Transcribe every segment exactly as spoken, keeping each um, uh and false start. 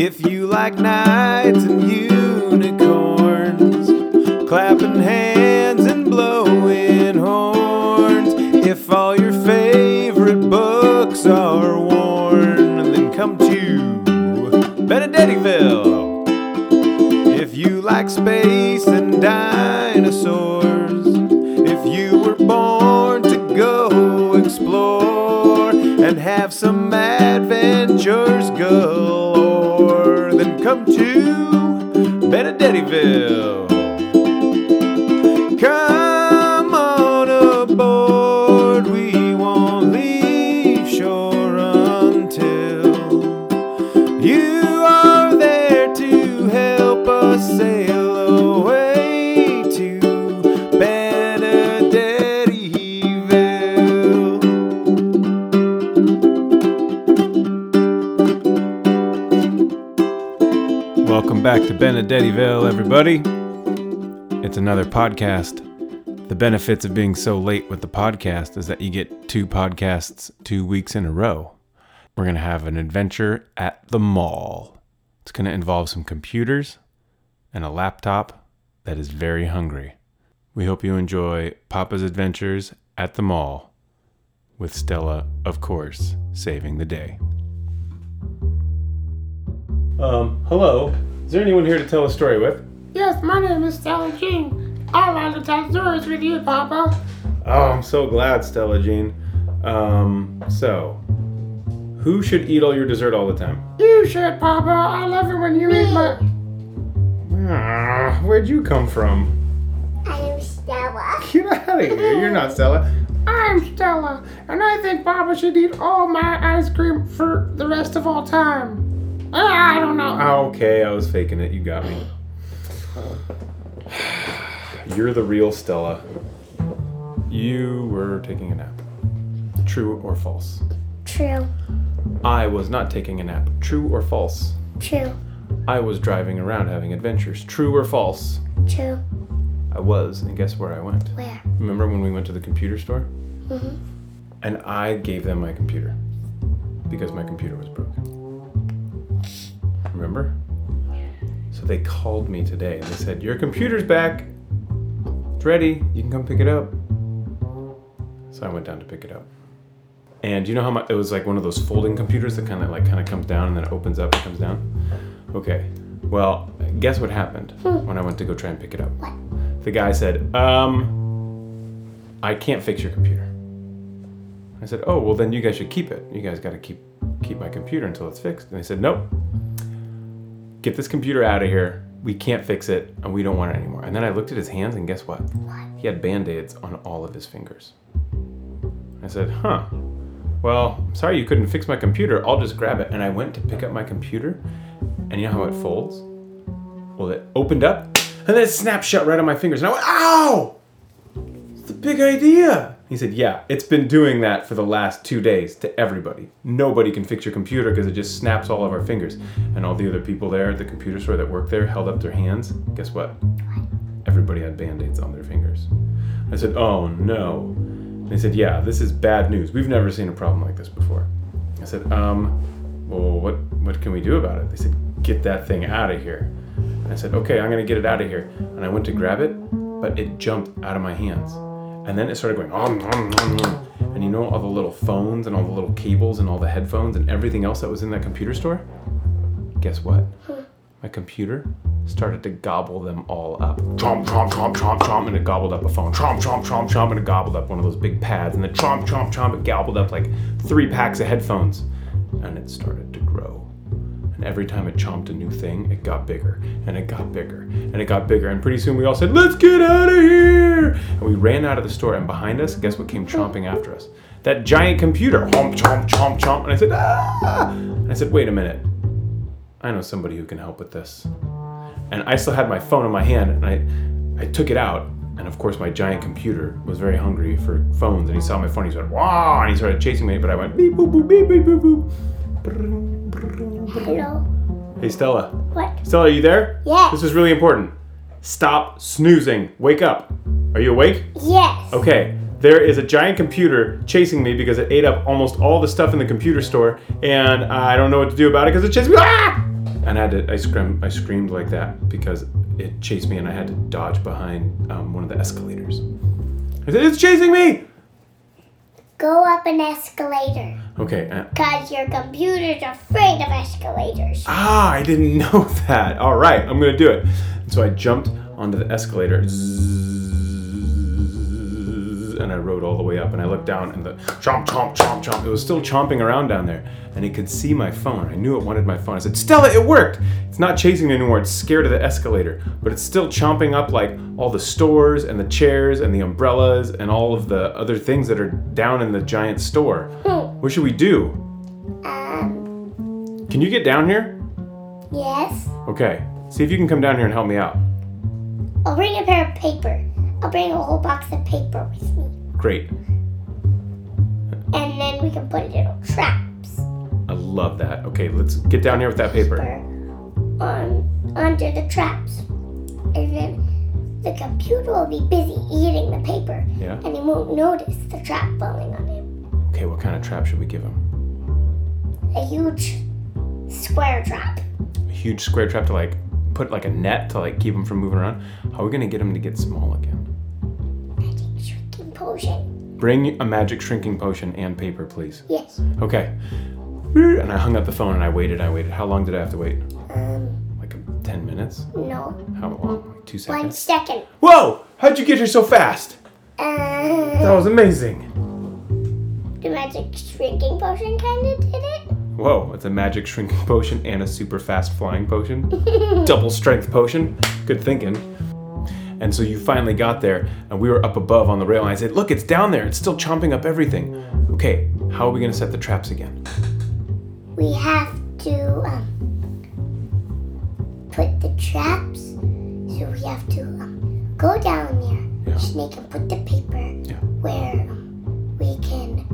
If you like knights and unicorns, clapping hands and blowing horns, if all your favorite books are worn, then come to Benedettiville. If you like space and dinosaurs, if you were born to go explore and have some adventures galore, then come to Benedettiville. Come on aboard, we won't leave shore until you are there to help us sail away to Benedettiville. Welcome back to Benedettiville, everybody. It's another podcast. The benefits of being so late with the podcast is that you get two podcasts two weeks in a row. We're going to have an adventure at the mall. It's going to involve some computers and a laptop that is very hungry. We hope you enjoy Papa's Adventures at the Mall with Stella, of course, saving the day. Um, hello. Is there anyone here to tell a story with? Yes, my name is Stella Jean. I like to tell stories with you, Papa. Oh, I'm so glad, Stella Jean. Um, so, who should eat all your dessert all the time? You should, Papa. I love it when you Me. eat my... Ah, where'd you come from? I am Stella. Get out of here. You're not Stella. I'm Stella, and I think Papa should eat all my ice cream for the rest of all time. I don't know. Okay, I was faking it. You got me. You're the real Stella. You were taking a nap. True or false? True. I was not taking a nap. True or false? True. I was driving around having adventures. True or false? True. I was, and guess where I went? Where? Remember when we went to the computer store? Mm-hmm. And I gave them my computer because my computer was broken. Remember? So they called me today and they said, your computer's back. It's ready. You can come pick it up. So I went down to pick it up. And you know how my, it was like one of those folding computers that kind of like kind of comes down and then it opens up and comes down? Okay. Well, guess what happened when I went to go try and pick it up? What? The guy said, um, I can't fix your computer. I said, oh, well then you guys should keep it. You guys got to keep keep my computer until it's fixed. And they said, nope. Get this computer out of here. We can't fix it and we don't want it anymore. And then I looked at his hands and guess what? What? He had Band-Aids on all of his fingers. I said, huh. Well, I'm sorry you couldn't fix my computer. I'll just grab it. And I went to pick up my computer. And you know how it folds? Well, it opened up, and then it snapped shut right on my fingers. And I went, ow! It's a big idea. He said, yeah, it's been doing that for the last two days to everybody. Nobody can fix your computer because it just snaps all of our fingers. And all the other people there at the computer store that work there held up their hands. Guess what? Everybody had Band-Aids on their fingers. I said, oh, no. And he said, yeah, this is bad news. We've never seen a problem like this before. I said, um, well, what, what can we do about it? They said, get that thing out of here. And I said, okay, I'm gonna get it out of here. And I went to grab it, but it jumped out of my hands. And then it started going, om, om, om, om. And you know all the little phones and all the little cables and all the headphones and everything else that was in that computer store? Guess what? My computer started to gobble them all up. Chomp, chomp, chomp, chomp, chomp, and it gobbled up a phone. Chomp, chomp, chomp, chomp, and it gobbled up one of those big pads. And then chomp, chomp, chomp, it gobbled up like three packs of headphones. And it started to grow. And every time it chomped a new thing, it got bigger, and it got bigger, and it got bigger. And pretty soon we all said, let's get out of here! And we ran out of the store, and behind us, guess what came chomping after us? That giant computer. Chomp, chomp, chomp, chomp. And I said, ah! And I said, wait a minute. I know somebody who can help with this. And I still had my phone in my hand, and I, I took it out. And of course, my giant computer was very hungry for phones, and he saw my phone. He said, "Wow!" and he started chasing me. But I went beep boop boop beep beep boop boop. Brrr, brrr, brrr. Hello. Hey, Stella. What? Stella, are you there? Yeah. This is really important. Stop snoozing. Wake up. Are you awake? Yes. Okay. There is a giant computer chasing me because it ate up almost all the stuff in the computer store, and I don't know what to do about it because it chased me. Ah! And I had to, I screamed, I screamed like that because it chased me and I had to dodge behind um, one of the escalators. I said, it's chasing me! Go up an escalator. Okay. Uh, Cause your computer's afraid of escalators. Ah, I didn't know that. All right, I'm gonna do it. And so I jumped onto the escalator, and I rode all the way up, and I looked down, and the chomp, chomp, chomp, chomp. It was still chomping around down there, and it could see my phone. I knew it wanted my phone. I said, Stella, it worked. It's not chasing me anymore. It's scared of the escalator, but it's still chomping up like all the stores and the chairs and the umbrellas and all of the other things that are down in the giant store. What should we do? Um. Can you get down here? Yes. Okay. See if you can come down here and help me out. I'll bring a pair of paper. I'll bring a whole box of paper with me. Great. And then we can put little traps. I love that. Okay, let's get down here with that paper. On, under the traps. And then the computer will be busy eating the paper. Yeah. And he won't notice the trap falling on him. Okay, what kind of trap should we give him? A huge square trap. A huge square trap to like put like a net to like keep him from moving around? How are we going to get him to get small again? Magic shrinking potion. Bring a magic shrinking potion and paper, please. Yes. Okay. And I hung up the phone and I waited, I waited. How long did I have to wait? Um. Like ten minutes? No. How long? Like two seconds? One second. Whoa! How'd you get here so fast? Um. That was amazing. The magic shrinking potion kind of did it. Whoa, it's a magic shrinking potion and a super fast flying potion. Double strength potion. Good thinking. And so you finally got there, and we were up above on the rail, and I said, look, it's down there. It's still chomping up everything. Okay, how are we going to set the traps again? We have to um, put the traps, so we have to um, go down there, yeah. Snake and put the paper yeah. where we can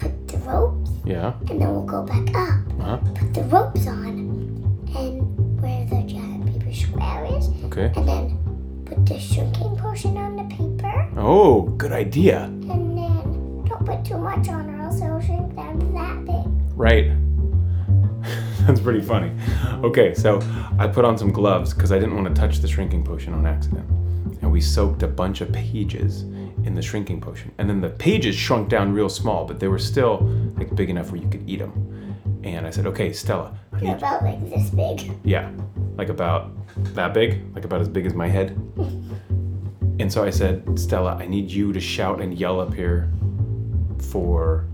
put the rope. Yeah. And then we'll go back up, uh-huh. Put the ropes on, and where the giant paper square is. Okay. And then put the shrinking potion on the paper. Oh, good idea. And then don't put too much on or else it'll shrink down to that big. Right. That's pretty funny. Okay, so I put on some gloves because I didn't want to touch the shrinking potion on accident. And we soaked a bunch of pages in the shrinking potion. And then the pages shrunk down real small, but they were still like big enough where you could eat them. And I said, okay, Stella. I need about like this big. Yeah, like about that big, like about as big as my head. And so I said, Stella, I need you to shout and yell up here for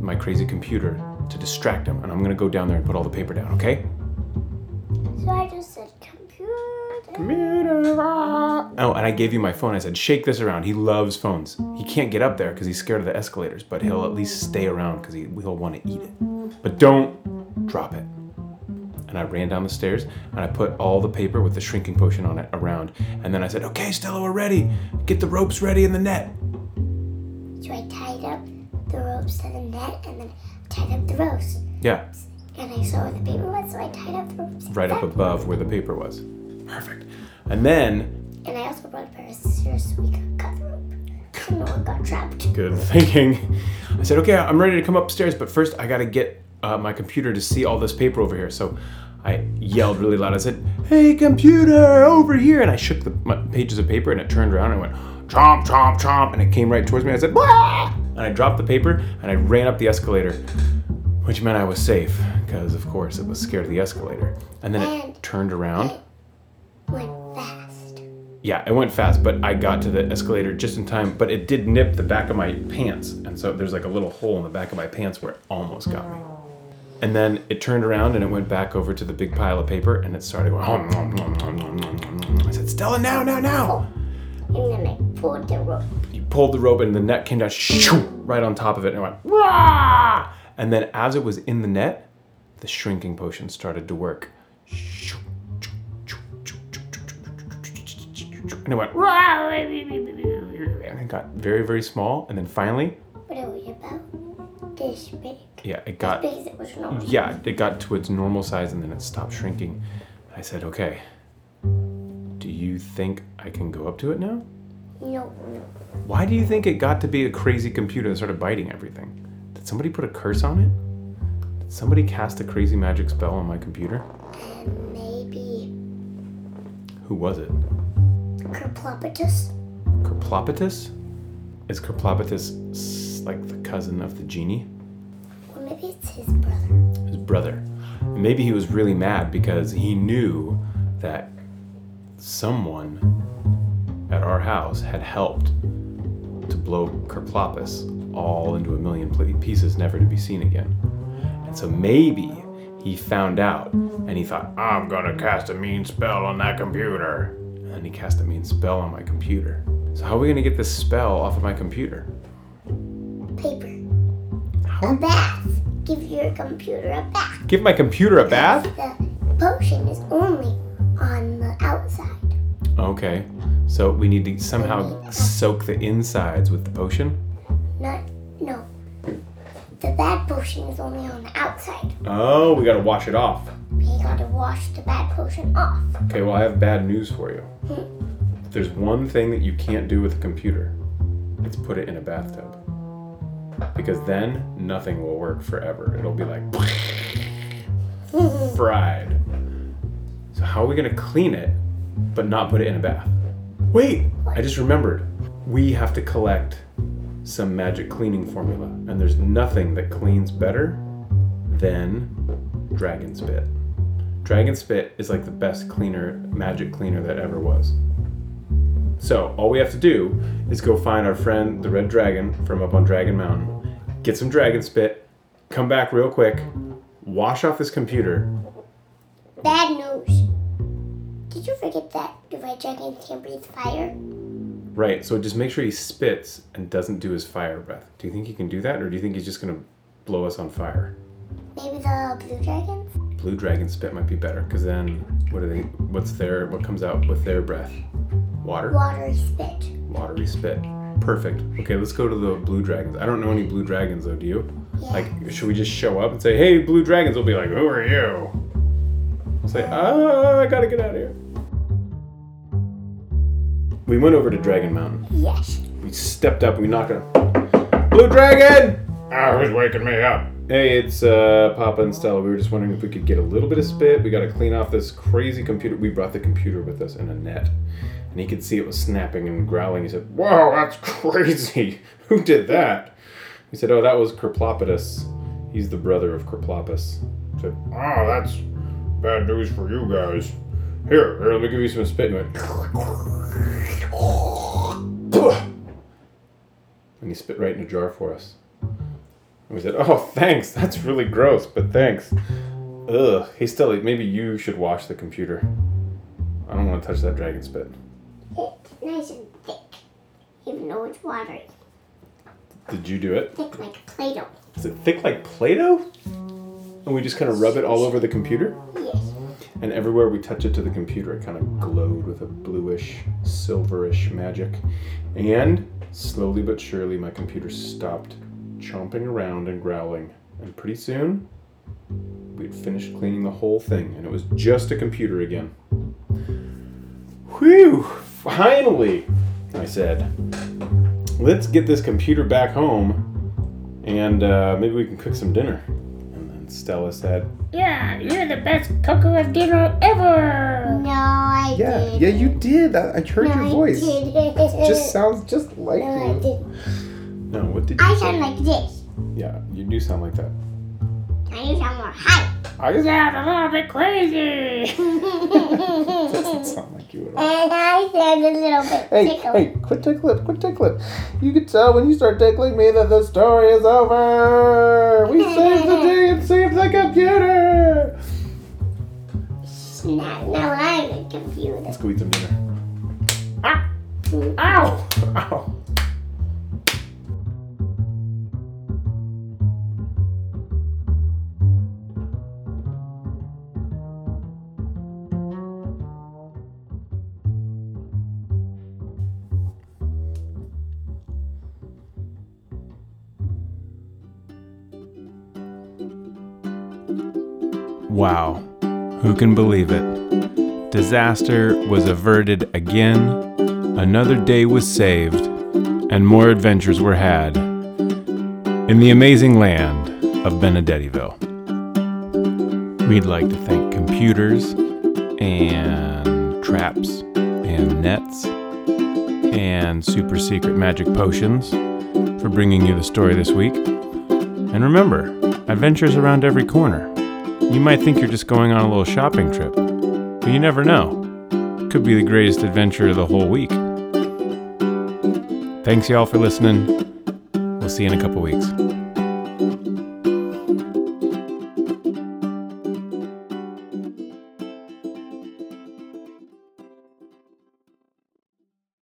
my crazy computer to distract him. And I'm gonna go down there and put all the paper down, okay? So I just said, oh, and I gave you my phone. I said, shake this around. He loves phones. He can't get up there because he's scared of the escalators, but he'll at least stay around because he, he'll want to eat it. But don't drop it. And I ran down the stairs, and I put all the paper with the shrinking potion on it around. And then I said, okay, Stella, we're ready. Get the ropes ready and the net. So I tied up the ropes to the net, and then tied up the ropes. Yeah. And I saw where the paper was, so I tied up the ropes. Right up above where the paper was. Perfect. And then... And I also brought a pair of scissors so we could cut the rope. So no one got trapped. Good thinking. I said, okay, I'm ready to come upstairs, but first I got to get uh, my computer to see all this paper over here. So I yelled really loud. I said, hey, computer, over here. And I shook the my pages of paper, and it turned around, and I went, chomp, chomp, chomp. And it came right towards me. I said, blah! And I dropped the paper, and I ran up the escalator, which meant I was safe because, of course, it was scared of the escalator. And then and it turned around. It went fast. Yeah, it went fast, but I got to the escalator just in time, but it did nip the back of my pants. And so there's like a little hole in the back of my pants where it almost got me. And then it turned around and it went back over to the big pile of paper and it started going, hum, hum, hum, hum, hum, hum, hum. I said, Stella, now, now, now. And then I pulled the rope. You pulled the rope and the net came down shoo, right on top of it and it went, wah! And then as it was in the net, the shrinking potion started to work. Shoo. And it went, and it got very, very small. And then finally, what are we about? This big. Yeah, it got. As big as it was normal. Yeah, it got to its normal size, and then it stopped shrinking. I said, okay. Do you think I can go up to it now? No. Why do you think it got to be a crazy computer that started biting everything? Did somebody put a curse on it? Somebody cast a crazy magic spell on my computer? Uh, maybe. Who was it? Kerplopitus. Kerplopitus? Is Kerplopitus like the cousin of the genie? Well, maybe it's his brother. His brother. Maybe he was really mad because he knew that someone at our house had helped to blow Kerplopitus all into a million pieces, never to be seen again. And so maybe he found out and he thought, I'm gonna cast a mean spell on that computer. And then he cast a mean spell on my computer. So how are we gonna get this spell off of my computer? Paper. How? A bath. Give your computer a bath. Give my computer a bath? The potion is only on the outside. Okay. So we need to somehow need soak the insides with the potion? Not, no. The bad potion is only on the outside. Oh, we gotta wash it off. We gotta wash the bad potion off. Okay, well I have bad news for you. Hmm? If there's one thing that you can't do with a computer, it's put it in a bathtub. Because then nothing will work forever. It'll be like fried. So how are we gonna clean it but not put it in a bath? Wait, I just remembered. We have to collect some magic cleaning formula, and there's nothing that cleans better than dragon spit. Dragon spit is like the best cleaner, magic cleaner that ever was. So all we have to do is go find our friend, the red dragon from up on Dragon Mountain, get some dragon spit, come back real quick, wash off this computer. Bad news. Did you forget that the red dragon can breathe fire? Right, so just make sure he spits and doesn't do his fire breath. Do you think he can do that, or do you think he's just going to blow us on fire? Maybe the blue dragons? Blue dragon spit might be better, because then what are they? What's their? What comes out with their breath? Water? Watery spit. Watery spit. Perfect. Okay, let's go to the blue dragons. I don't know any blue dragons, though, do you? Yeah. Like, should we just show up and say, hey, blue dragons? We'll be like, who are you? We'll say, ah, I got to get out of here. We went over to Dragon Mountain. Yes. We stepped up, we knocked on. Blue Dragon! Ah, who's waking me up? Hey, it's uh, Papa and Stella. We were just wondering if we could get a little bit of spit. We gotta clean off this crazy computer. We brought the computer with us in a net. And he could see it was snapping and growling. He said, whoa, that's crazy. Who did that? We said, oh, that was Kerplopitus. He's the brother of Kerplopus. He said, oh, that's bad news for you guys. Here, here, let me give you some spit. And he spit right in a jar for us. And we said, oh, thanks. That's really gross, but thanks. Ugh. Hey, Stella, maybe you should wash the computer. I don't want to touch that dragon spit. It's nice and thick, even though it's watery. Did you do it? Thick like Play-Doh. Is it thick like Play-Doh? And we just kind of rub it all over the computer? Yes. And everywhere we touch it to the computer, it kind of glowed with a bluish, silverish magic. And slowly but surely, my computer stopped chomping around and growling. And pretty soon, we'd finished cleaning the whole thing, and it was just a computer again. Whew! Finally, I said. Let's get this computer back home, and uh, maybe we can cook some dinner. Stella said, yeah, you're the best cooker of dinner ever. No, I yeah, didn't. Yeah, you did. I, I heard no, your voice. I didn't. It just sounds just like no, you. I didn't. No, what did you I say? Sound like this. Yeah, you do sound like that. I do sound more hype. I just sound a little bit crazy. Doesn't sound like you at all. And I sound a little bit hey, tickled. Hey, quit tickling, quit tickling. You can tell when you start tickling me that the story is over. We saved the day and saved the computer. Now, now I'm the computer. Let's go eat some dinner. Ah! Ow! Ow! Wow, who can believe it? Disaster was averted again, another day was saved, and more adventures were had in the amazing land of Benedettiville. We'd like to thank computers and traps and nets and super secret magic potions for bringing you the story this week. And remember, adventures around every corner. You might think you're just going on a little shopping trip, but you never know. It could be the greatest adventure of the whole week. Thanks y'all for listening. We'll see you in a couple weeks.